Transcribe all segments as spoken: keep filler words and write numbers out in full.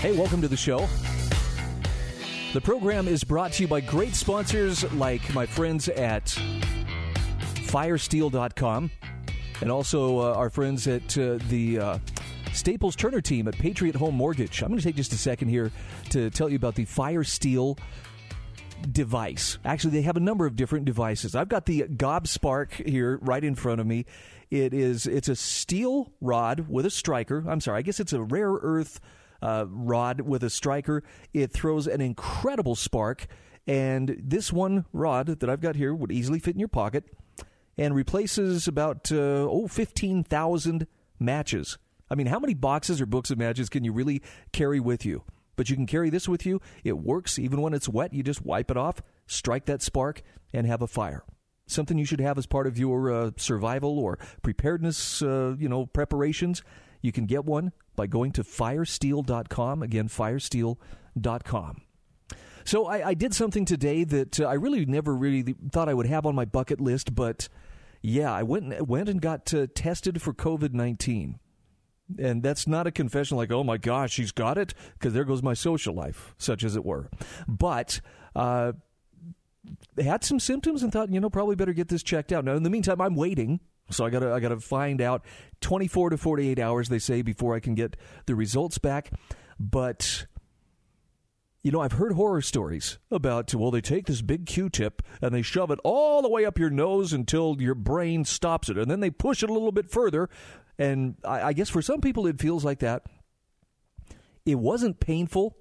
Hey, welcome to the show. The program is brought to you by great sponsors like my friends at Fire Steel dot com and also uh, our friends at uh, the... Uh, Staples Turner team at Patriot Home Mortgage. I'm going to take just a second here to tell you about the FireSteel device. Actually, they have a number of different devices. I've got the GobSpark here right in front of me. It is it's a steel rod with a striker. I'm sorry, I guess it's a rare earth uh, rod with a striker. It throws an incredible spark, and this one rod that I've got here would easily fit in your pocket and replaces about uh, oh fifteen thousand matches. I mean, how many boxes or books of matches can you really carry with you? But you can carry this with you. It works. Even when it's wet, you just wipe it off, strike that spark, and have a fire. Something you should have as part of your uh, survival or preparedness, uh, you know, preparations. You can get one by going to Fire Steel dot com. Again, Fire Steel dot com. So I, I did something today that uh, I really never really thought I would have on my bucket list. But, yeah, I went and, went and got uh, tested for covid nineteen. And that's not a confession like, oh, my gosh, she's got it, because there goes my social life, such as it were. But uh, had some symptoms and thought, you know, probably better get this checked out. Now, in the meantime, I'm waiting. So I got to I got to find out twenty-four to forty-eight hours, they say, before I can get the results back. But, you know, I've heard horror stories about, well, they take this big Q-tip and they shove it all the way up your nose until your brain stops it. And then they push it a little bit further. And I guess for some people it feels like that. It wasn't painful,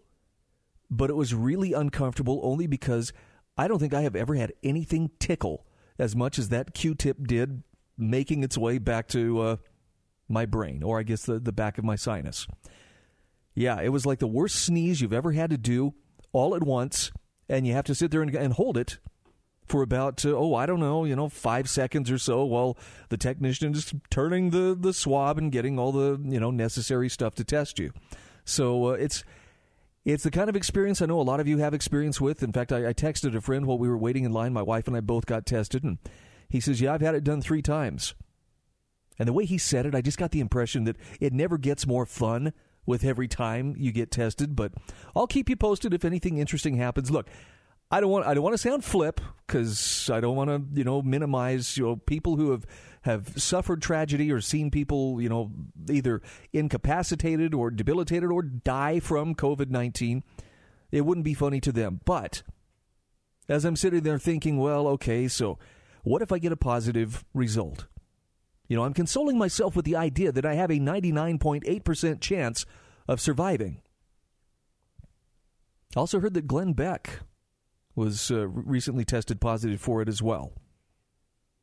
but it was really uncomfortable only because I don't think I have ever had anything tickle as much as that Q-tip did, making its way back to uh, my brain, or I guess the, the back of my sinus. Yeah, it was like the worst sneeze you've ever had to do all at once, and you have to sit there and, and hold it for about, uh, oh, I don't know, you know, five seconds or so while the technician is turning the, the swab and getting all the, you know, necessary stuff to test you. So uh, it's it's the kind of experience I know a lot of you have experience with. In fact, I, I texted a friend while we were waiting in line. My wife and I both got tested, and he says, yeah, I've had it done three times. And the way he said it, I just got the impression that it never gets more fun with every time you get tested. But I'll keep you posted if anything interesting happens. Look, I don't want I don't want to sound flip, because I don't want to, you know, minimize, you know, people who have, have suffered tragedy or seen people, you know, either incapacitated or debilitated or die from covid nineteen. It wouldn't be funny to them. But as I'm sitting there thinking, well, okay, so what if I get a positive result? You know, I'm consoling myself with the idea that I have a ninety-nine point eight percent chance of surviving. I also heard that Glenn Beck was uh, recently tested positive for it as well.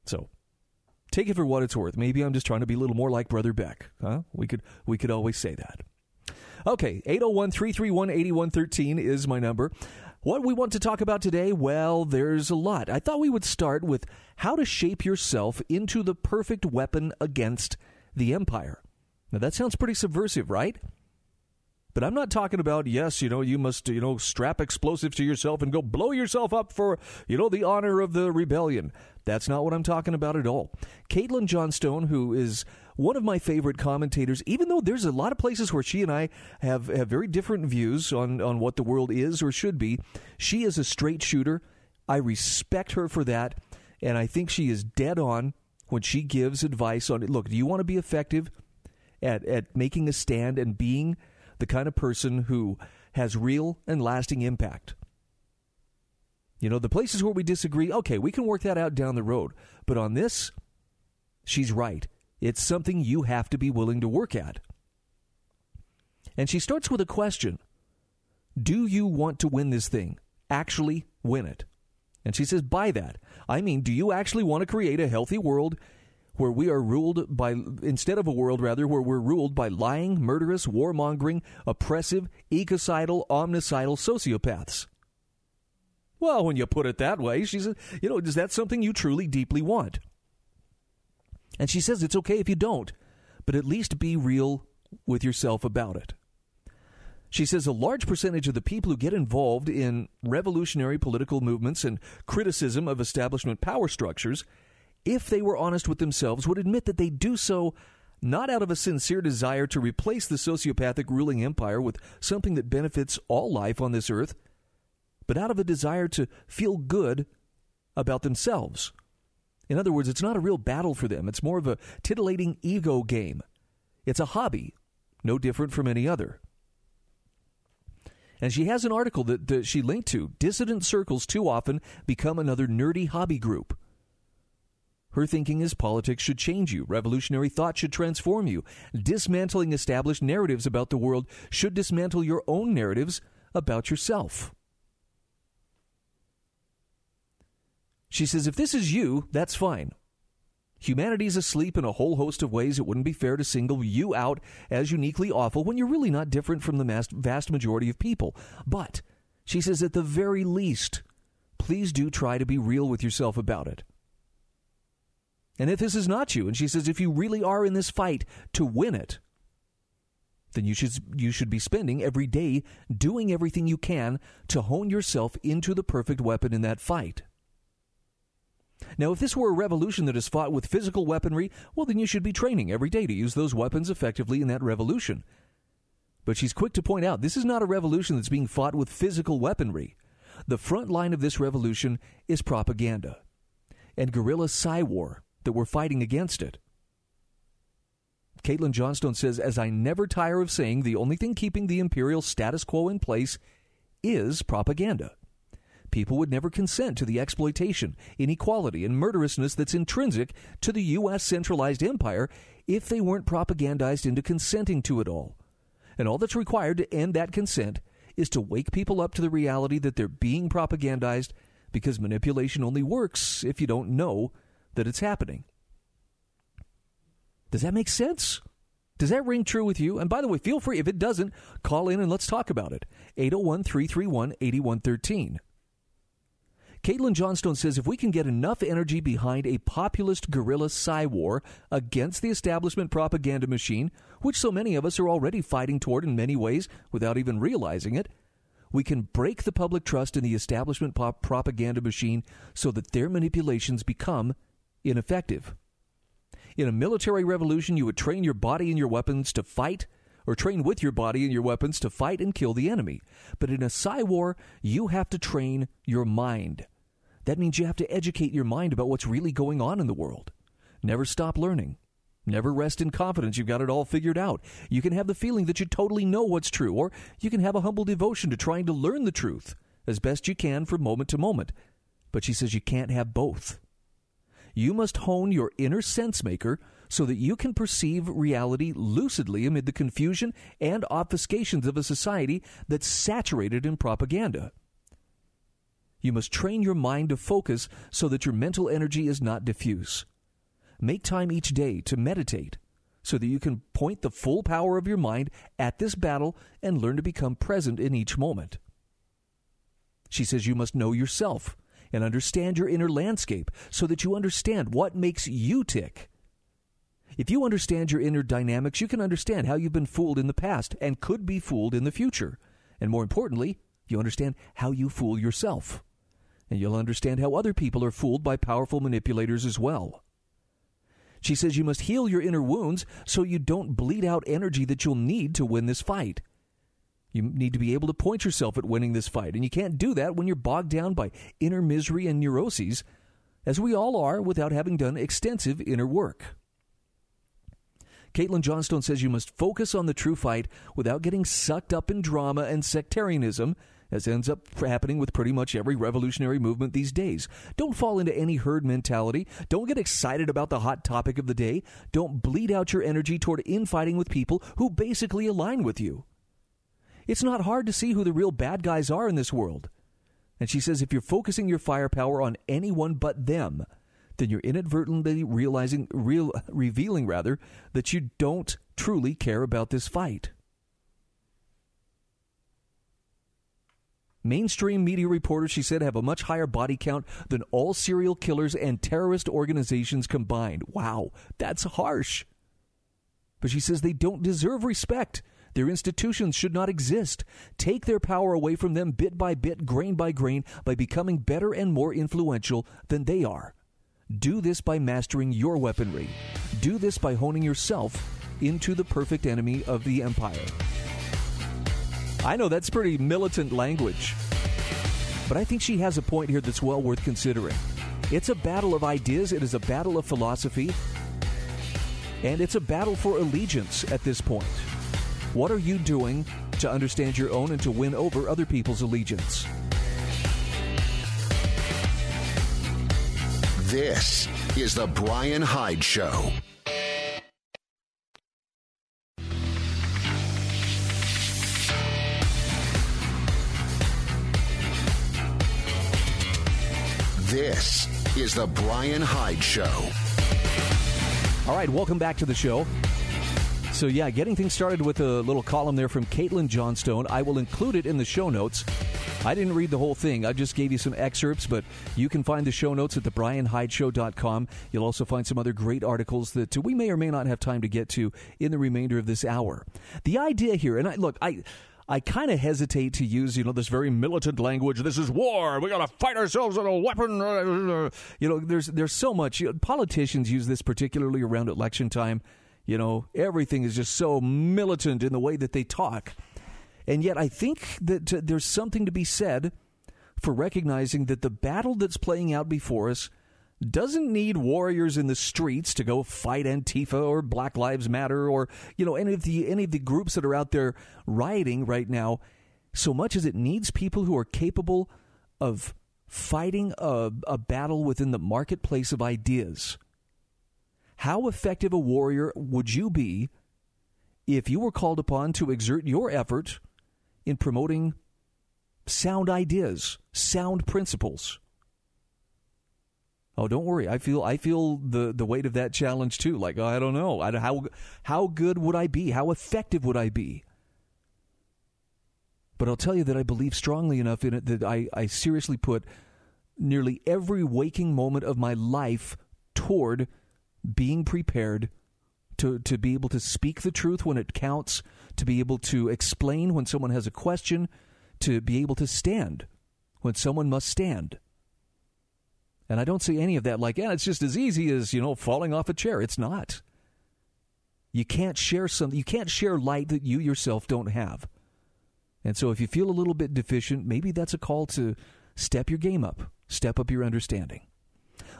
So, take it for what it's worth. Maybe I'm just trying to be a little more like Brother Beck. Huh? We could we could always say that. Okay, eight oh one, three three one, eight one one three is my number. What we want to talk about today, well, there's a lot. I thought we would start with how to shape yourself into the perfect weapon against the empire. Now, that sounds pretty subversive, right? But I'm not talking about, yes, you know, you must, you know, strap explosives to yourself and go blow yourself up for, you know, the honor of the rebellion. That's not what I'm talking about at all. Caitlin Johnstone, who is one of my favorite commentators, even though there's a lot of places where she and I have, have very different views on, on what the world is or should be, she is a straight shooter. I respect her for that, and I think she is dead on when she gives advice on it. Look, do you want to be effective at, at making a stand and being the kind of person who has real and lasting impact? You know, the places where we disagree, okay, we can work that out down the road. But on this, she's right. It's something you have to be willing to work at. And she starts with a question. Do you want to win this thing? Actually win it. And she says, by that, I mean, do you actually want to create a healthy world where we are ruled by, instead of a world, rather, where we're ruled by lying, murderous, warmongering, oppressive, ecocidal, omnicidal sociopaths. Well, when you put it that way, she says, you know, is that something you truly, deeply want? And she says it's okay if you don't, but at least be real with yourself about it. She says a large percentage of the people who get involved in revolutionary political movements and criticism of establishment power structures, if they were honest with themselves, would admit that they do so not out of a sincere desire to replace the sociopathic ruling empire with something that benefits all life on this earth, but out of a desire to feel good about themselves. In other words, it's not a real battle for them. It's more of a titillating ego game. It's a hobby, no different from any other. And she has an article that, that she linked to. Dissident circles too often become another nerdy hobby group. Her thinking is politics should change you. Revolutionary thought should transform you. Dismantling established narratives about the world should dismantle your own narratives about yourself. She says, if this is you, that's fine. Humanity's asleep in a whole host of ways. It wouldn't be fair to single you out as uniquely awful when you're really not different from the mass, vast majority of people. But, she says, at the very least, please do try to be real with yourself about it. And if this is not you, and she says, if you really are in this fight to win it, then you should, you should be spending every day doing everything you can to hone yourself into the perfect weapon in that fight. Now, if this were a revolution that is fought with physical weaponry, well, then you should be training every day to use those weapons effectively in that revolution. But she's quick to point out, this is not a revolution that's being fought with physical weaponry. The front line of this revolution is propaganda and guerrilla psywar that we're fighting against it. Caitlin Johnstone says, as I never tire of saying, the only thing keeping the imperial status quo in place is propaganda. People would never consent to the exploitation, inequality, and murderousness that's intrinsic to the U S centralized empire if they weren't propagandized into consenting to it all. And all that's required to end that consent is to wake people up to the reality that they're being propagandized, because manipulation only works if you don't know that it's happening. Does that make sense? Does that ring true with you? And by the way, feel free, if it doesn't, call in and let's talk about it. eight oh one, three three one, eight one one three. Caitlin Johnstone says, if we can get enough energy behind a populist guerrilla psy-war against the establishment propaganda machine, which so many of us are already fighting toward in many ways without even realizing it, we can break the public trust in the establishment pop propaganda machine so that their manipulations become ineffective. In a military revolution, you would train your body and your weapons to fight, or train with your body and your weapons to fight and kill the enemy. But in a psy-war, you have to train your mind. That means you have to educate your mind about what's really going on in the world. Never stop learning. Never rest in confidence you've got it all figured out. You can have the feeling that you totally know what's true, or you can have a humble devotion to trying to learn the truth as best you can from moment to moment. But she says you can't have both. You must hone your inner sense maker so that you can perceive reality lucidly amid the confusion and obfuscations of a society that's saturated in propaganda. You must train your mind to focus so that your mental energy is not diffuse. Make time each day to meditate so that you can point the full power of your mind at this battle and learn to become present in each moment. She says you must know yourself and understand your inner landscape so that you understand what makes you tick. If you understand your inner dynamics, you can understand how you've been fooled in the past and could be fooled in the future. And more importantly, you understand how you fool yourself. And you'll understand how other people are fooled by powerful manipulators as well. She says you must heal your inner wounds so you don't bleed out energy that you'll need to win this fight. You need to be able to point yourself at winning this fight, and you can't do that when you're bogged down by inner misery and neuroses, as we all are, without having done extensive inner work. Caitlin Johnstone says you must focus on the true fight without getting sucked up in drama and sectarianism, as ends up happening with pretty much every revolutionary movement these days. Don't fall into any herd mentality. Don't get excited about the hot topic of the day. Don't bleed out your energy toward infighting with people who basically align with you. It's not hard to see who the real bad guys are in this world. And she says if you're focusing your firepower on anyone but them, then you're inadvertently realizing, real, revealing rather, that you don't truly care about this fight. Mainstream media reporters, she said, have a much higher body count than all serial killers and terrorist organizations combined. Wow, that's harsh. But she says they don't deserve respect. Their institutions should not exist. Take their power away from them bit by bit, grain by grain, by becoming better and more influential than they are. Do this by mastering your weaponry. Do this by honing yourself into the perfect enemy of the empire. I know that's pretty militant language, but I think she has a point here that's well worth considering. It's a battle of ideas. It is a battle of philosophy. And it's a battle for allegiance at this point. What are you doing to understand your own and to win over other people's allegiance? This is the Brian Hyde Show. This is the Brian Hyde Show. All right, welcome back to the show. So, yeah, getting things started with a little column there from Caitlin Johnstone. I will include it in the show notes. I didn't read the whole thing. I just gave you some excerpts, but you can find the show notes at the brian hyde show dot com. You'll also find some other great articles that we may or may not have time to get to in the remainder of this hour. The idea here, and I look, I... I kind of hesitate to use, you know, this very militant language. This is war. We got to fight ourselves with a weapon. You know, there's there's so much. You know, politicians use this particularly around election time. You know, everything is just so militant in the way that they talk. And yet I think that uh, there's something to be said for recognizing that the battle that's playing out before us doesn't need warriors in the streets to go fight Antifa or Black Lives Matter or, you know, any of the any of the groups that are out there rioting right now, so much as it needs people who are capable of fighting a, a battle within the marketplace of ideas. How effective a warrior would you be if you were called upon to exert your effort in promoting sound ideas, sound principles? Oh, don't worry. I feel I feel the, the weight of that challenge, too. Like, I don't know. I, how, how good would I be? How effective would I be? But I'll tell you that I believe strongly enough in it that I, I seriously put nearly every waking moment of my life toward being prepared to, to be able to speak the truth when it counts, to be able to explain when someone has a question, to be able to stand when someone must stand. And I don't see any of that like, yeah, it's just as easy as, you know, falling off a chair. It's not. You can't share something. You can't share light that you yourself don't have. And so if you feel a little bit deficient, maybe that's a call to step your game up, step up your understanding.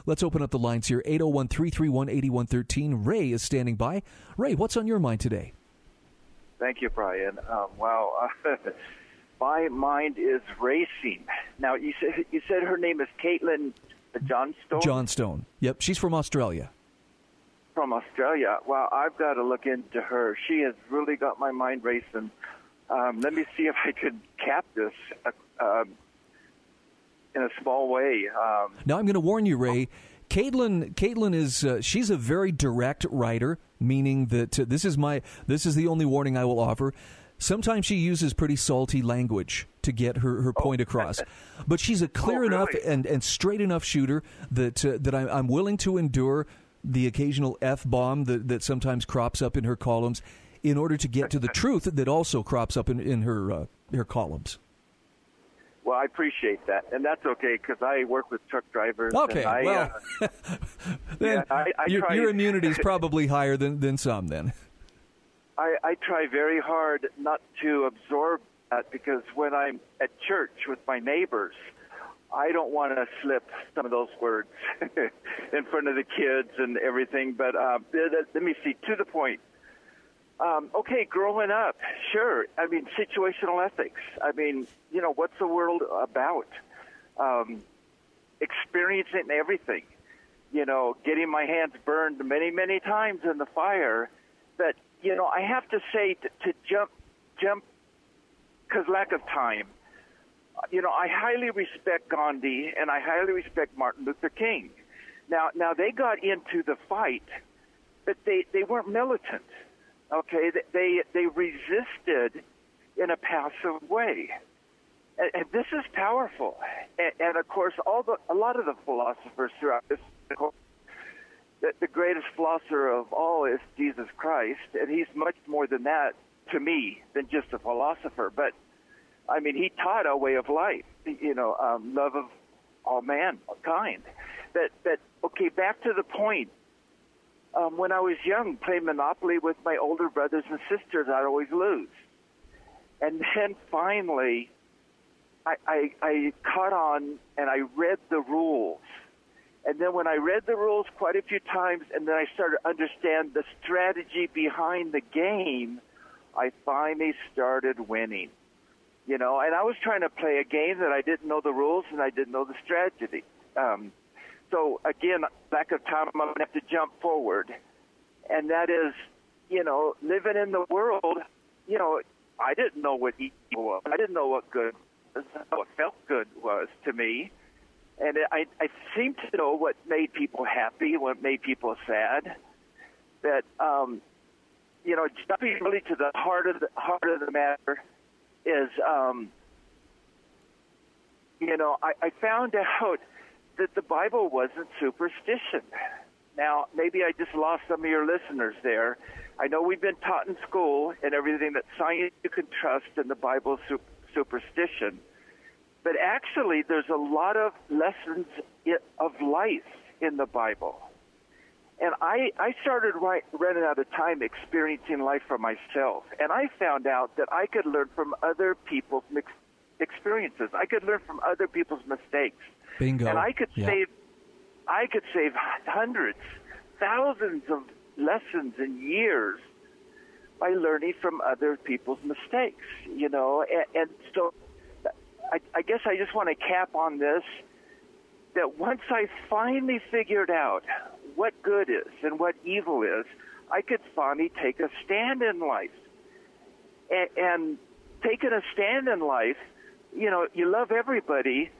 Let's open up the lines here. eight oh one, three three one, eight one one three. Ray is standing by. Ray, what's on your mind today? Thank you, Brian. Um, wow. My mind is racing. Now, you said, you said her name is Caitlin Johnstone? Johnstone. Yep, she's from Australia. From Australia. Wow, I've got to look into her. She has really got my mind racing. Um, let me see if I could cap this uh, um, in a small way. Um, now, I'm going to warn you, Ray. Caitlin, Caitlin is uh, she's a very direct writer, meaning that uh, this is my this is the only warning I will offer. Sometimes she uses pretty salty language to get her, her point across. But she's a clear oh, really? enough and, and straight enough shooter that uh, that I'm, I'm willing to endure the occasional F-bomb that, that sometimes crops up in her columns in order to get to the truth that also crops up in, in her uh, her columns. Well, I appreciate that. And that's okay, because I work with truck drivers. Okay, I, well, uh, then yeah, I, I your, your immunity is probably higher than, than some then. I, I try very hard not to absorb that, because when I'm at church with my neighbors, I don't want to slip some of those words in front of the kids and everything. But uh, let me see, to the point. Um, okay, growing up, sure. I mean, situational ethics. I mean, you know, what's the world about? Um, experiencing everything. You know, getting my hands burned many, many times in the fire. But you know, I have to say to, to jump, jump, because lack of time. You know, I highly respect Gandhi, and I highly respect Martin Luther King. Now, now they got into the fight, but they, they weren't militant. Okay, they they resisted in a passive way, and, and this is powerful. And, and of course, all the a lot of the philosophers throughout this, the, the greatest philosopher of all is Jesus Christ, and he's much more than that to me than just a philosopher. But I mean, he taught a way of life, you know, um, love of all mankind. That that okay. Back to the point. Um, when I was young, playing Monopoly with my older brothers and sisters, I'd always lose. And then finally, I, I, I caught on and I read the rules. And then when I read the rules quite a few times, and then I started to understand the strategy behind the game, I finally started winning. You know, and I was trying to play a game that I didn't know the rules and I didn't know the strategy. Um, So, again, back of time, I'm going to have to jump forward. And that is, you know, living in the world, you know, I didn't know what evil was. I didn't know what good was, what felt good was to me. And I, I seemed to know what made people happy, what made people sad. That, um, you know, jumping really to the heart of the, heart of the matter is, um, you know, I, I found out that the Bible wasn't superstition. Now, maybe I just lost some of your listeners there. I know we've been taught in school and everything that science you can trust and the Bible is superstition. But actually, there's a lot of lessons of life in the Bible. And I, I started right, running out of time experiencing life for myself. And I found out that I could learn from other people's experiences. I could learn from other people's mistakes. Bingo. And I could yeah. save, I could save hundreds, thousands of lessons and years by learning from other people's mistakes. You know, and, and so I, I guess I just want to cap on this: that once I finally figured out what good is and what evil is, I could finally take a stand in life. And, and taking a stand in life, you know, you love everybody.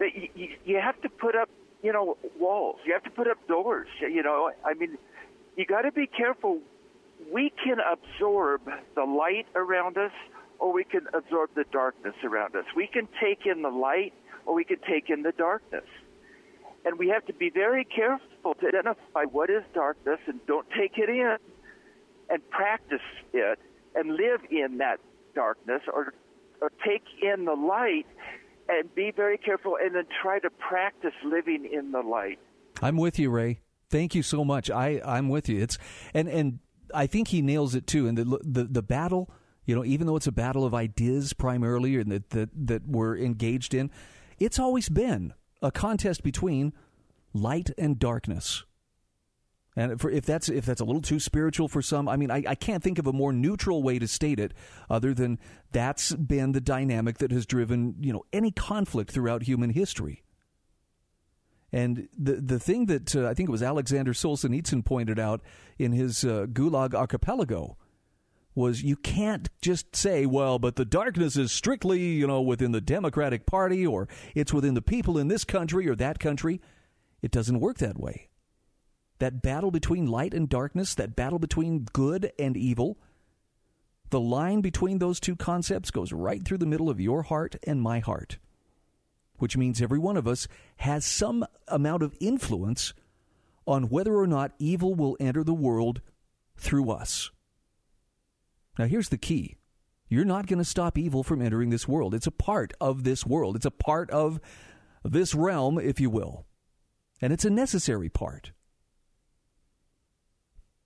That you, you have to put up, you know, walls. You have to put up doors. You know, I mean, you got to be careful. We can absorb the light around us, or we can absorb the darkness around us. We can take in the light, or we can take in the darkness. And we have to be very careful to identify what is darkness and don't take it in, and practice it and live in that darkness, or or take in the light. And be very careful, and then try to practice living in the light. I'm with you, Ray. Thank you so much. I, I'm with you. It's and and I think he nails it too. And the the, the battle, you know, even though it's a battle of ideas primarily, and that, that that we're engaged in, it's always been a contest between light and darkness. And for, if that's if that's a little too spiritual for some, I mean, I, I can't think of a more neutral way to state it other than that's been the dynamic that has driven, you know, any conflict throughout human history. And the the thing that uh, I think it was Alexander Solzhenitsyn pointed out in his uh, Gulag Archipelago was you can't just say, well, but the darkness is strictly, you know, within the Democratic Party or it's within the people in this country or that country. It doesn't work that way. That battle between light and darkness, that battle between good and evil, the line between those two concepts goes right through the middle of your heart and my heart, which means every one of us has some amount of influence on whether or not evil will enter the world through us. Now, here's the key. You're not going to stop evil from entering this world. It's a part of this world. It's a part of this realm, if you will. And it's a necessary part.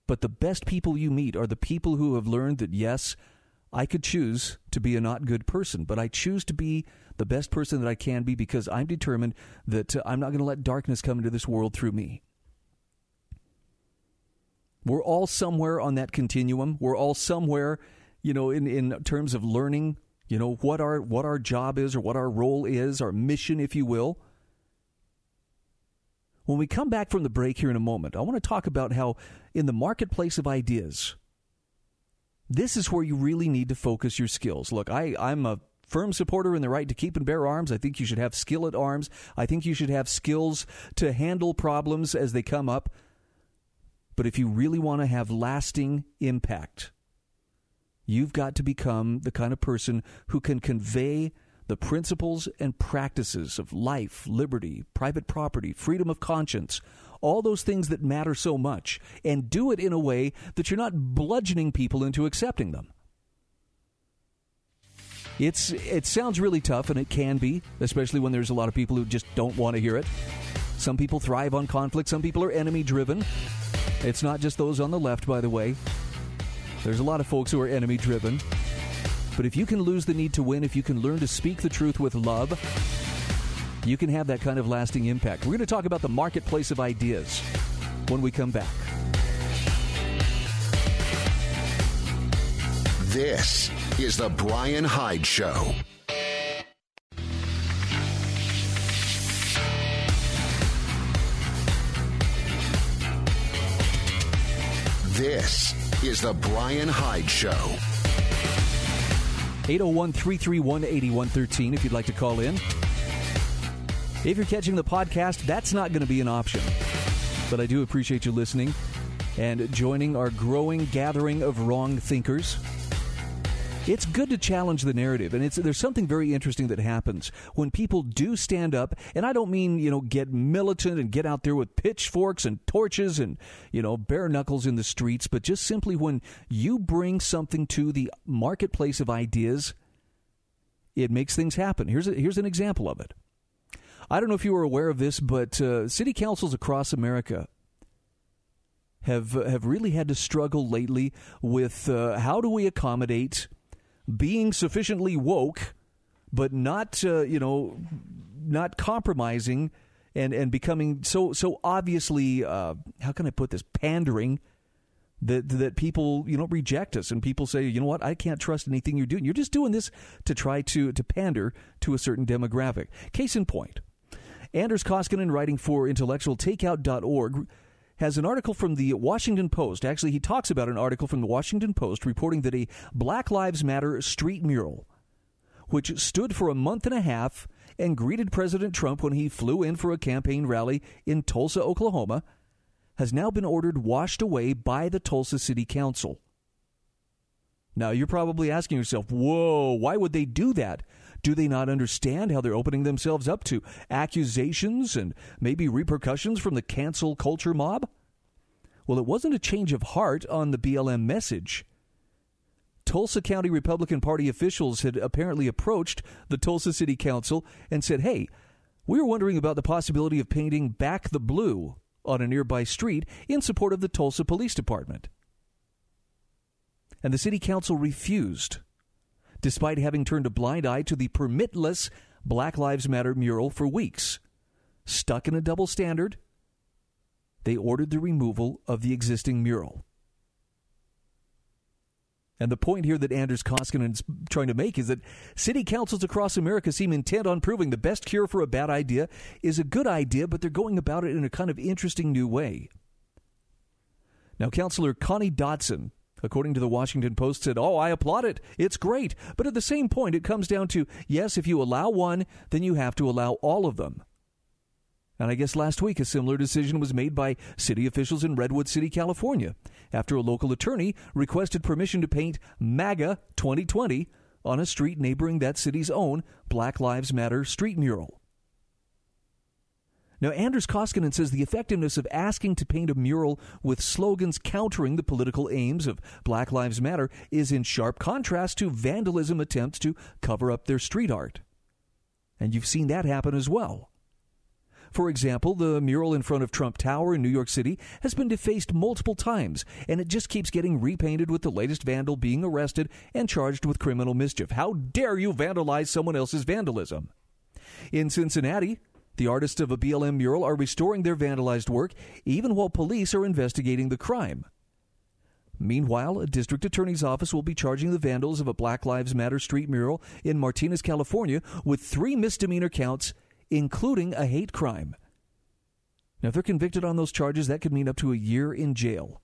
But the best people you meet are the people who have learned that, yes, I could choose to be a not good person, but I choose to be the best person that I can be because I'm determined that uh, I'm not going to let darkness come into this world through me. We're all somewhere on that continuum. We're all somewhere, you know, in, in terms of learning, you know, what our what our job is or what our role is, our mission, if you will. When we come back from the break here in a moment, I want to talk about how in the marketplace of ideas, this is where you really need to focus your skills. Look, I, I'm a firm supporter in the right to keep and bear arms. I think you should have skill at arms. I think you should have skills to handle problems as they come up. But if you really want to have lasting impact, you've got to become the kind of person who can convey the principles and practices of life, liberty, private property, freedom of conscience, all those things that matter so much, and do it in a way that you're not bludgeoning people into accepting them. It's it sounds really tough, and it can be, especially when there's a lot of people who just don't want to hear it. Some people thrive on conflict. Some people are enemy-driven. It's not just those on the left, by the way. There's a lot of folks who are enemy-driven. But if you can lose the need to win, if you can learn to speak the truth with love, you can have that kind of lasting impact. We're going to talk about the marketplace of ideas when we come back. This is the Brian Hyde Show. This is the Brian Hyde Show. eight oh one, three three one, eight one one three if you'd like to call in. If you're catching the podcast, that's not going to be an option. But I do appreciate you listening and joining our growing gathering of wrong thinkers. It's good to challenge the narrative, and it's there's something very interesting that happens when people do stand up, and I don't mean, you know, get militant and get out there with pitchforks and torches and, you know, bare knuckles in the streets, but just simply when you bring something to the marketplace of ideas, it makes things happen. Here's a, here's an example of it. I don't know if you were aware of this, but uh, city councils across America have uh, have really had to struggle lately with uh, how do we accommodate being sufficiently woke, but not, uh, you know, not compromising and, and becoming so so obviously, uh, how can I put this, pandering that that people, you know, reject us and people say, you know what, I can't trust anything you're doing. You're just doing this to try to, to pander to a certain demographic. Case in point, Anders Koskinen, writing for intellectual takeout dot org, has an article from the Washington Post. Actually, he talks about an article from the Washington Post reporting that a Black Lives Matter street mural, which stood for a month and a half and greeted President Trump when he flew in for a campaign rally in Tulsa, Oklahoma, has now been ordered washed away by the Tulsa City Council. Now, you're probably asking yourself, whoa, why would they do that? Do they not understand how they're opening themselves up to accusations and maybe repercussions from the cancel culture mob? Well, it wasn't a change of heart on the B L M message. Tulsa County Republican Party officials had apparently approached the Tulsa City Council and said, hey, we were wondering about the possibility of painting Back the Blue on a nearby street in support of the Tulsa Police Department. And the city council refused, despite having turned a blind eye to the permitless Black Lives Matter mural for weeks. Stuck in a double standard, they ordered the removal of the existing mural. And the point here that Anders Koskinen is trying to make is that city councils across America seem intent on proving the best cure for a bad idea is a good idea, but they're going about it in a kind of interesting new way. Now, Councilor Connie Dodson, according to the Washington Post, said, oh, I applaud it. It's great. But at the same point, it comes down to, yes, if you allow one, then you have to allow all of them. And I guess last week, a similar decision was made by city officials in Redwood City, California, after a local attorney requested permission to paint MAGA twenty twenty on a street neighboring that city's own Black Lives Matter street mural. Now, Anders Koskinen says the effectiveness of asking to paint a mural with slogans countering the political aims of Black Lives Matter is in sharp contrast to vandalism attempts to cover up their street art. And you've seen that happen as well. For example, the mural in front of Trump Tower in New York City has been defaced multiple times, and it just keeps getting repainted with the latest vandal being arrested and charged with criminal mischief. How dare you vandalize someone else's vandalism? In Cincinnati, the artists of a B L M mural are restoring their vandalized work, even while police are investigating the crime. Meanwhile, a district attorney's office will be charging the vandals of a Black Lives Matter street mural in Martinez, California, with three misdemeanor counts, including a hate crime. Now, if they're convicted on those charges, that could mean up to a year in jail.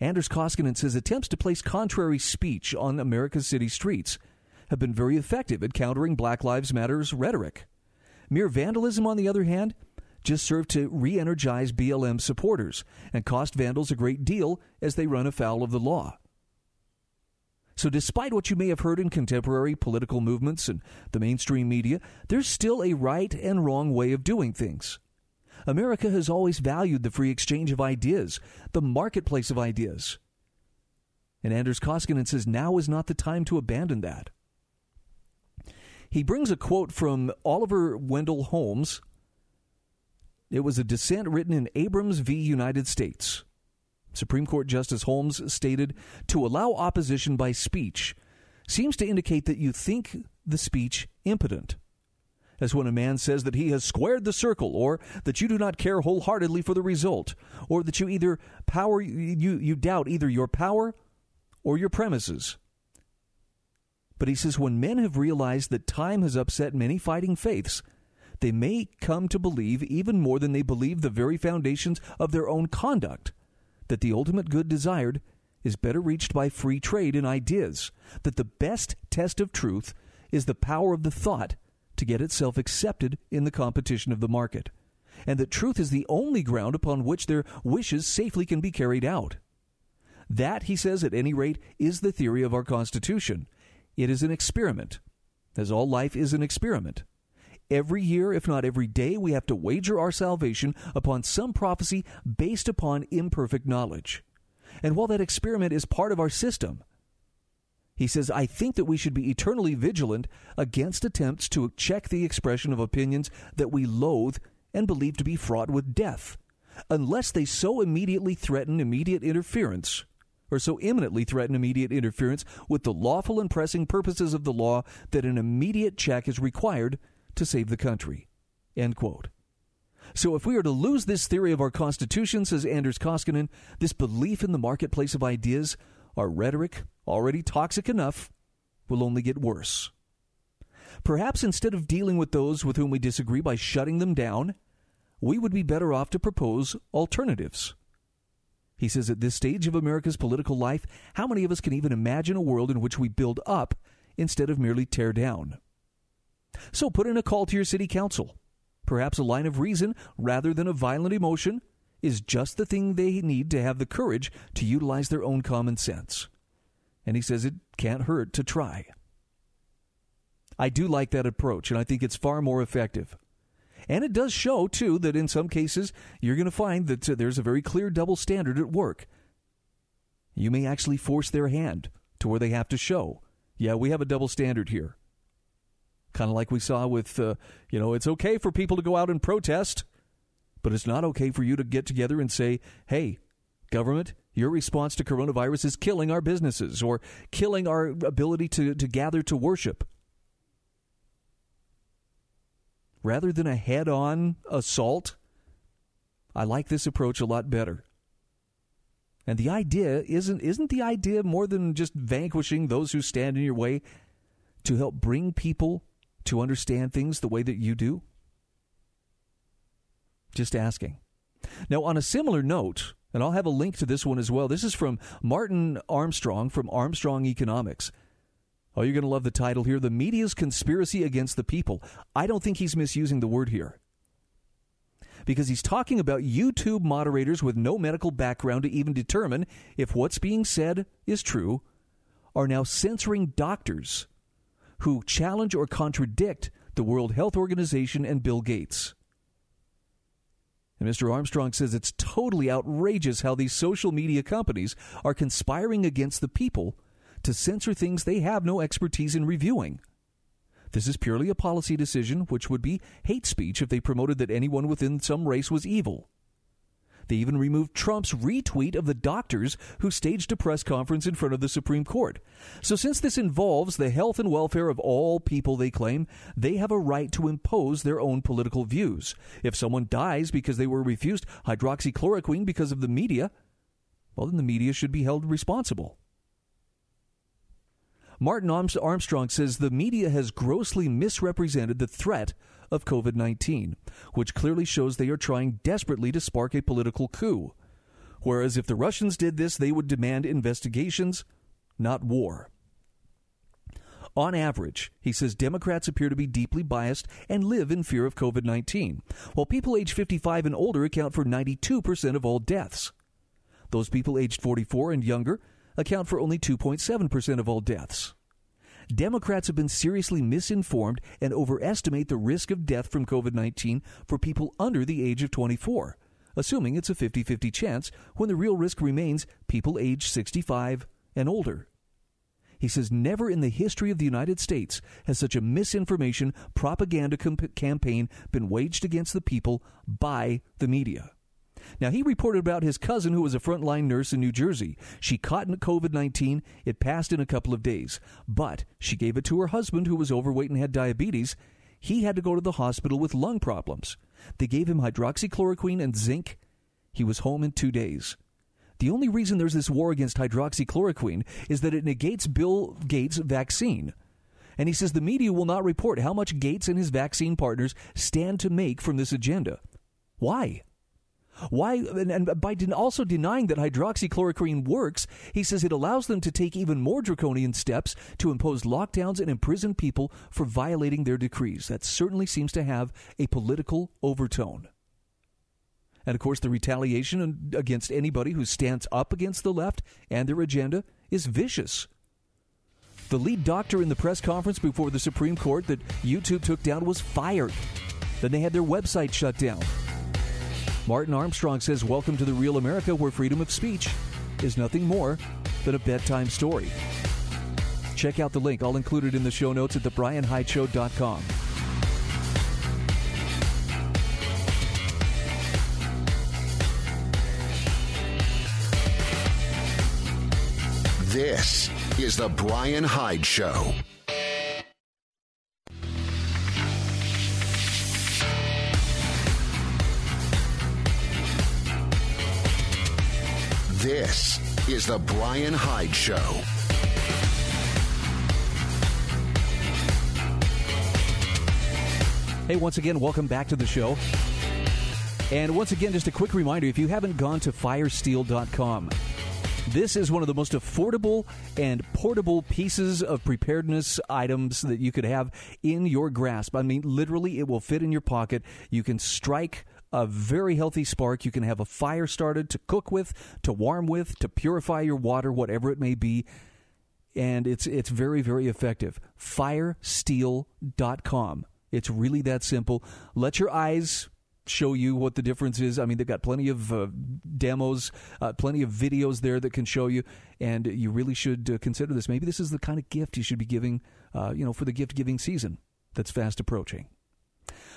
Anders Koskinen says attempts to place contrary speech on America's city streets have been very effective at countering Black Lives Matter's rhetoric. Mere vandalism, on the other hand, just served to re-energize B L M supporters and cost vandals a great deal as they run afoul of the law. So despite what you may have heard in contemporary political movements and the mainstream media, there's still a right and wrong way of doing things. America has always valued the free exchange of ideas, the marketplace of ideas. And Anders Koskinen says now is not the time to abandon that. He brings a quote from Oliver Wendell Holmes. It was a dissent written in Abrams v. United States. Supreme Court Justice Holmes stated, "To allow opposition by speech seems to indicate that you think the speech impotent. As when a man says that he has squared the circle, or that you do not care wholeheartedly for the result, or that you either power you, you doubt either your power or your premises." But he says when men have realized that time has upset many fighting faiths, they may come to believe even more than they believe the very foundations of their own conduct, that the ultimate good desired is better reached by free trade in ideas, that the best test of truth is the power of the thought to get itself accepted in the competition of the market, and that truth is the only ground upon which their wishes safely can be carried out. That, he says, at any rate, is the theory of our Constitution. It is an experiment, as all life is an experiment. Every year, if not every day, we have to wager our salvation upon some prophecy based upon imperfect knowledge. And while that experiment is part of our system, he says, I think that we should be eternally vigilant against attempts to check the expression of opinions that we loathe and believe to be fraught with death, unless they so immediately threaten immediate interference, or so imminently threaten immediate interference with the lawful and pressing purposes of the law that an immediate check is required to save the country." End quote. So if we are to lose this theory of our Constitution, says Anders Koskinen, this belief in the marketplace of ideas, our rhetoric, already toxic enough, will only get worse. Perhaps instead of dealing with those with whom we disagree by shutting them down, we would be better off to propose alternatives. He says at this stage of America's political life, how many of us can even imagine a world in which we build up instead of merely tear down? So put in a call to your city council. Perhaps a line of reason rather than a violent emotion is just the thing they need to have the courage to utilize their own common sense. And he says it can't hurt to try. I do like that approach, and I think it's far more effective. And it does show, too, that in some cases you're going to find that uh, there's a very clear double standard at work. You may actually force their hand to where they have to show, yeah, we have a double standard here. Kind of like we saw with, uh, you know, it's okay for people to go out and protest, but it's not okay for you to get together and say, hey, government, your response to coronavirus is killing our businesses or killing our ability to, to gather to worship. Rather than a head-on assault, I like this approach a lot better. And the idea isn't, isn't the idea more than just vanquishing those who stand in your way, to help bring people to understand things the way that you do? Just asking. Now, on a similar note, and I'll have a link to this one as well. This is from Martin Armstrong from Armstrong Economics. Oh, you're going to love the title here, "The Media's Conspiracy Against the People." I don't think he's misusing the word here, because he's talking about YouTube moderators with no medical background to even determine if what's being said is true are now censoring doctors who challenge or contradict the World Health Organization and Bill Gates. And Mister Armstrong says it's totally outrageous how these social media companies are conspiring against the people to censor things they have no expertise in reviewing. This is purely a policy decision, which would be hate speech if they promoted that anyone within some race was evil. They even removed Trump's retweet of the doctors who staged a press conference in front of the Supreme Court. So since this involves the health and welfare of all people, they claim, they have a right to impose their own political views. If someone dies because they were refused hydroxychloroquine because of the media, well, then the media should be held responsible. Martin Armstrong says the media has grossly misrepresented the threat of covid nineteen, which clearly shows they are trying desperately to spark a political coup. Whereas if the Russians did this, they would demand investigations, not war. On average, he says, Democrats appear to be deeply biased and live in fear of covid nineteen, while people age fifty-five and older account for ninety-two percent of all deaths. Those people aged forty-four and younger account for only two point seven percent of all deaths. Democrats have been seriously misinformed and overestimate the risk of death from covid nineteen for people under the age of twenty-four, assuming it's a fifty-fifty chance when the real risk remains people age sixty-five and older. He says never in the history of the United States has such a misinformation propaganda comp- campaign been waged against the people by the media. Now, he reported about his cousin who was a frontline nurse in New Jersey. She caught covid nineteen. It passed in a couple of days, but she gave it to her husband who was overweight and had diabetes. He had to go to the hospital with lung problems. They gave him hydroxychloroquine and zinc. He was home in two days. The only reason there's this war against hydroxychloroquine is that it negates Bill Gates' vaccine. And he says the media will not report how much Gates and his vaccine partners stand to make from this agenda. Why? Why, and, and by den- also denying that hydroxychloroquine works, he says it allows them to take even more draconian steps to impose lockdowns and imprison people for violating their decrees. That certainly seems to have a political overtone. And, of course, the retaliation against anybody who stands up against the left and their agenda is vicious. The lead doctor in the press conference before the Supreme Court that YouTube took down was fired. Then they had their website shut down. Martin Armstrong says, welcome to the real America where freedom of speech is nothing more than a bedtime story. Check out the link, all included in the show notes at the brian hyde show dot com. This is The Brian Hyde Show. This is The Brian Hyde Show. Hey, once again, welcome back to the show. And once again, just a quick reminder, if you haven't gone to fire steel dot com, this is one of the most affordable and portable pieces of preparedness items that you could have in your grasp. I mean, literally, it will fit in your pocket. You can strike a very healthy spark. You can have a fire started to cook with, to warm with, to purify your water, whatever it may be. And it's it's very, very effective. fire steel dot com. It's really that simple. Let your eyes show you what the difference is. I mean, they've got plenty of uh, demos, uh, plenty of videos there that can show you. And you really should uh, consider this. Maybe this is the kind of gift you should be giving, uh, you know, for the gift-giving season that's fast approaching.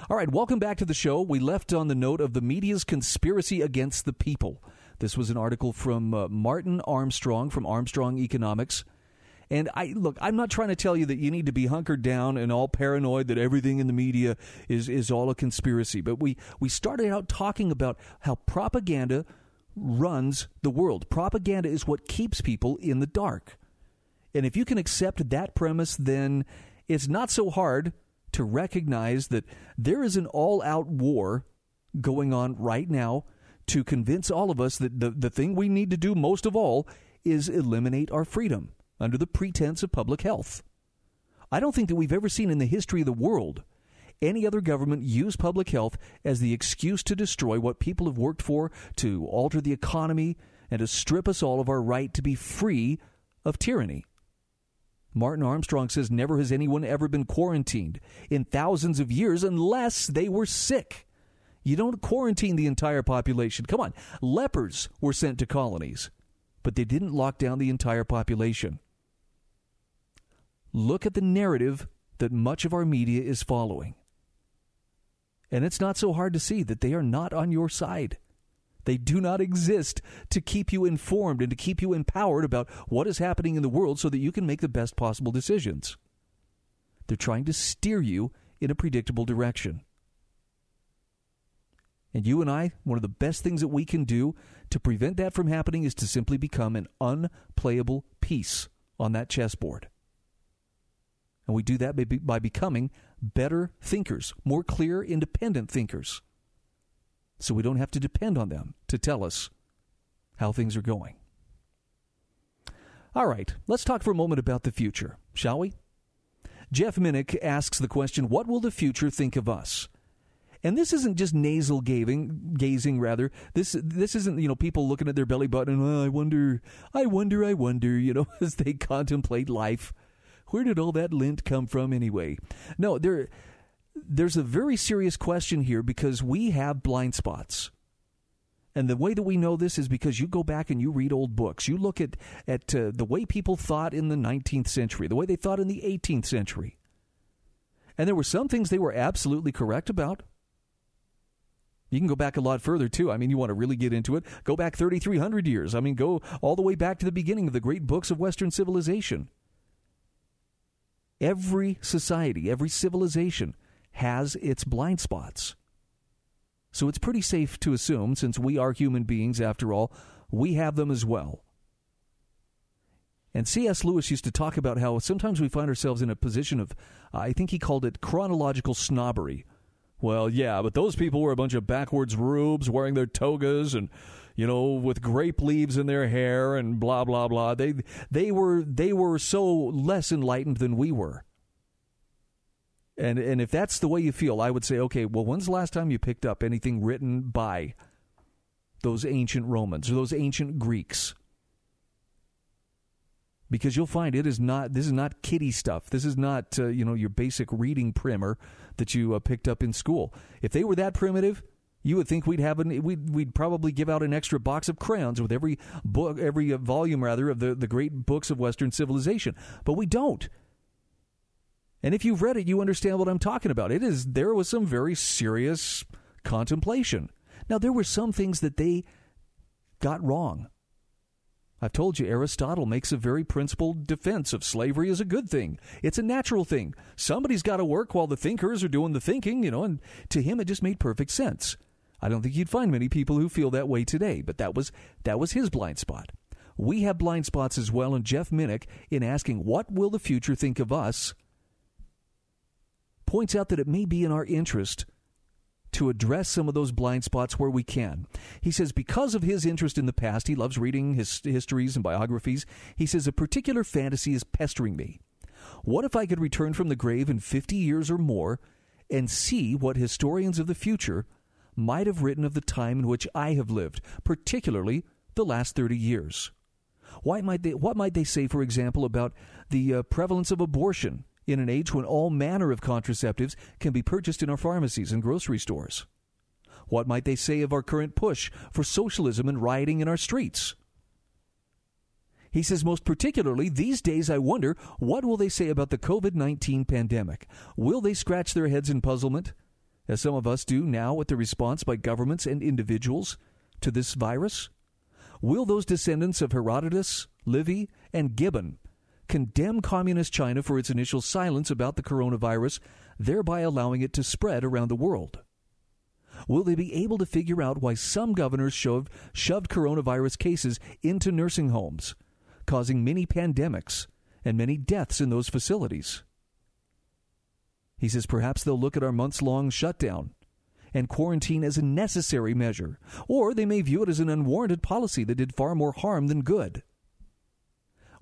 All right, welcome back to the show. We left on the note of the media's conspiracy against the people. This was an article from uh, Martin Armstrong from Armstrong Economics. And I look, I'm not trying to tell you that you need to be hunkered down and all paranoid that everything in the media is is all a conspiracy. But we, we started out talking about how propaganda runs the world. Propaganda is what keeps people in the dark. And if you can accept that premise, then it's not so hard to recognize that there is an all-out war going on right now to convince all of us that the, the thing we need to do most of all is eliminate our freedom under the pretense of public health. I don't think that we've ever seen in the history of the world any other government use public health as the excuse to destroy what people have worked for, to alter the economy, and to strip us all of our right to be free of tyranny. Martin Armstrong says never has anyone ever been quarantined in thousands of years unless they were sick. You don't quarantine the entire population. Come on. Lepers were sent to colonies, but they didn't lock down the entire population. Look at the narrative that much of our media is following. And it's not so hard to see that they are not on your side. They do not exist to keep you informed and to keep you empowered about what is happening in the world so that you can make the best possible decisions. They're trying to steer you in a predictable direction. And you and I, one of the best things that we can do to prevent that from happening is to simply become an unplayable piece on that chessboard. And we do that by, by becoming better thinkers, more clear, independent thinkers. So we don't have to depend on them to tell us how things are going. All right, let's talk for a moment about the future, shall we? Jeff Minick asks the question, what will the future think of us? And this isn't just nasal gazing, gazing rather. This this isn't, you know, people looking at their belly button, oh, I wonder, I wonder, I wonder, you know, as they contemplate life. Where did all that lint come from anyway? No, there, there's a very serious question here because we have blind spots. And the way that we know this is because you go back and you read old books. You look at, at uh, the way people thought in the nineteenth century, the way they thought in the eighteenth century. And there were some things they were absolutely correct about. You can go back a lot further, too. I mean, you want to really get into it. Go back thirty-three hundred years. I mean, go all the way back to the beginning of the great books of Western civilization. Every society, every civilization has its blind spots. So it's pretty safe to assume, since we are human beings, after all, we have them as well. And C S. Lewis used to talk about how sometimes we find ourselves in a position of, uh, I think he called it chronological snobbery. Well, yeah, but those people were a bunch of backwards rubes wearing their togas and, you know, with grape leaves in their hair and blah, blah, blah. They they were they were so less enlightened than we were. And and if that's the way you feel, I would say, okay, well, when's the last time you picked up anything written by those ancient Romans or those ancient Greeks? Because you'll find it is not, this is not kiddie stuff. This is not, uh, you know, your basic reading primer that you uh, picked up in school. If they were that primitive, you would think we'd have an, we'd, we'd probably give out an extra box of crayons with every book, every volume rather of the, the great books of Western civilization. But we don't. And if you've read it, you understand what I'm talking about. It is, there was some very serious contemplation. Now, there were some things that they got wrong. I've told you, Aristotle makes a very principled defense of slavery as a good thing. It's a natural thing. Somebody's got to work while the thinkers are doing the thinking, you know, and to him it just made perfect sense. I don't think you'd find many people who feel that way today, but that was that was his blind spot. We have blind spots as well, and Jeff Minick, in asking, what will the future think of us, points out that it may be in our interest to address some of those blind spots where we can. He says because of his interest in the past, he loves reading his histories and biographies. He says a particular fantasy is pestering me. What if I could return from the grave in fifty years or more and see what historians of the future might have written of the time in which I have lived, particularly the last thirty years? Why might they, what might they say, for example, about the uh, prevalence of abortion in an age when all manner of contraceptives can be purchased in our pharmacies and grocery stores? What might they say of our current push for socialism and rioting in our streets? He says, most particularly, these days I wonder, what will they say about the covid nineteen pandemic? Will they scratch their heads in puzzlement, as some of us do now, at the response by governments and individuals to this virus? Will those descendants of Herodotus, Livy, and Gibbon condemn communist China for its initial silence about the coronavirus, thereby allowing it to spread around the world? Will they be able to figure out why some governors shoved, shoved coronavirus cases into nursing homes, causing many pandemics and many deaths in those facilities? He says perhaps they'll look at our months-long shutdown and quarantine as a necessary measure, or they may view it as an unwarranted policy that did far more harm than good.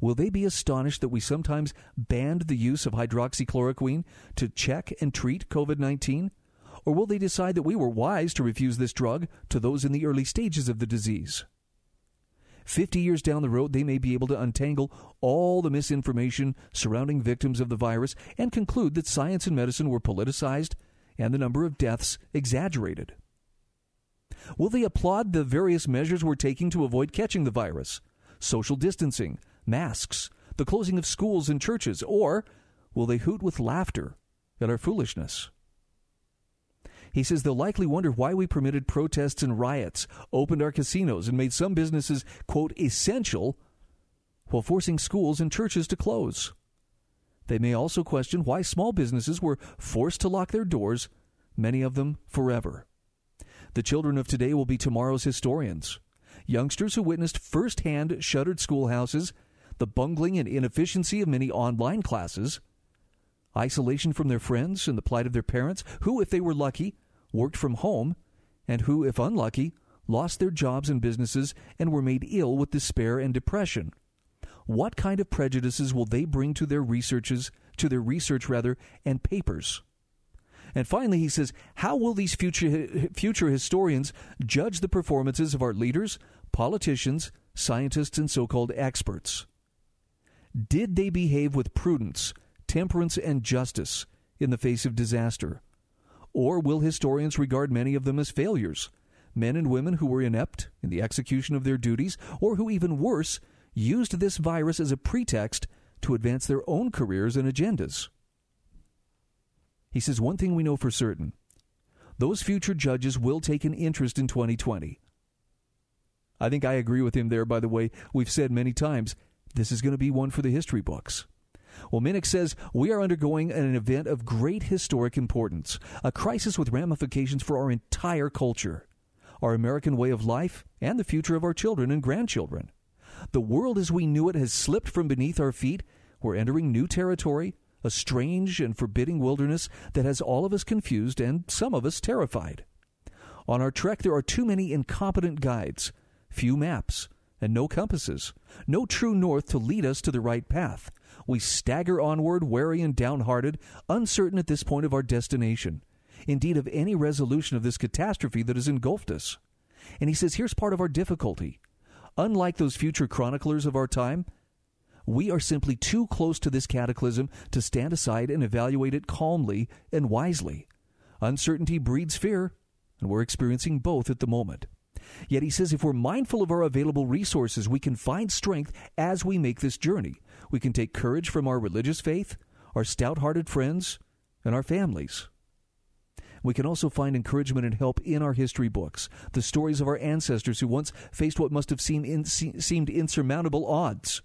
Will they be astonished that we sometimes banned the use of hydroxychloroquine to check and treat covid nineteen? Or will they decide that we were wise to refuse this drug to those in the early stages of the disease? Fifty years down the road, they may be able to untangle all the misinformation surrounding victims of the virus and conclude that science and medicine were politicized and the number of deaths exaggerated. Will they applaud the various measures we're taking to avoid catching the virus? Social distancing, masks, the closing of schools and churches, or will they hoot with laughter at our foolishness? He says they'll likely wonder why we permitted protests and riots, opened our casinos, and made some businesses, quote, essential, while forcing schools and churches to close. They may also question why small businesses were forced to lock their doors, many of them forever. The children of today will be tomorrow's historians, youngsters who witnessed firsthand shuttered schoolhouses, the bungling and inefficiency of many online classes, isolation from their friends and the plight of their parents, who, if they were lucky, worked from home, and who, if unlucky, lost their jobs and businesses and were made ill with despair and depression. What kind of prejudices will they bring to their researches, to their research rather, and papers? And finally, he says, how will these future future historians judge the performances of our leaders, politicians, scientists, and so-called experts? Did they behave with prudence, temperance, and justice in the face of disaster? Or will historians regard many of them as failures, men and women who were inept in the execution of their duties, or who, even worse, used this virus as a pretext to advance their own careers and agendas? He says, one thing we know for certain, those future judges will take an interest in twenty twenty. I think I agree with him there, by the way. We've said many times, this is going to be one for the history books. Well, Minick says, we are undergoing an event of great historic importance, a crisis with ramifications for our entire culture, our American way of life, and the future of our children and grandchildren. The world as we knew it has slipped from beneath our feet. We're entering new territory, a strange and forbidding wilderness that has all of us confused and some of us terrified. On our trek, there are too many incompetent guides, few maps, and no compasses, no true north to lead us to the right path. We stagger onward, wary and downhearted, uncertain at this point of our destination, indeed of any resolution of this catastrophe that has engulfed us. And he says, here's part of our difficulty. Unlike those future chroniclers of our time, we are simply too close to this cataclysm to stand aside and evaluate it calmly and wisely. Uncertainty breeds fear, and we're experiencing both at the moment. Yet he says if we're mindful of our available resources, we can find strength as we make this journey. We can take courage from our religious faith, our stout-hearted friends, and our families. We can also find encouragement and help in our history books, the stories of our ancestors who once faced what must have seemed, in, se- seemed insurmountable odds.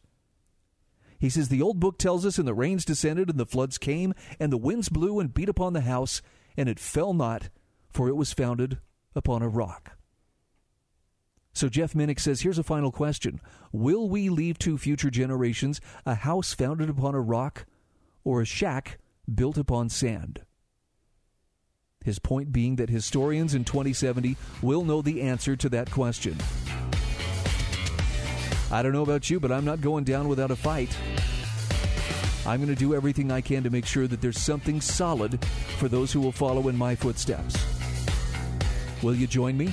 He says, the old book tells us, and the rains descended, and the floods came, and the winds blew and beat upon the house, and it fell not, for it was founded upon a rock. So Jeff Minick says, here's a final question. Will we leave to future generations a house founded upon a rock or a shack built upon sand? His point being that historians in twenty seventy will know the answer to that question. I don't know about you, but I'm not going down without a fight. I'm going to do everything I can to make sure that there's something solid for those who will follow in my footsteps. Will you join me?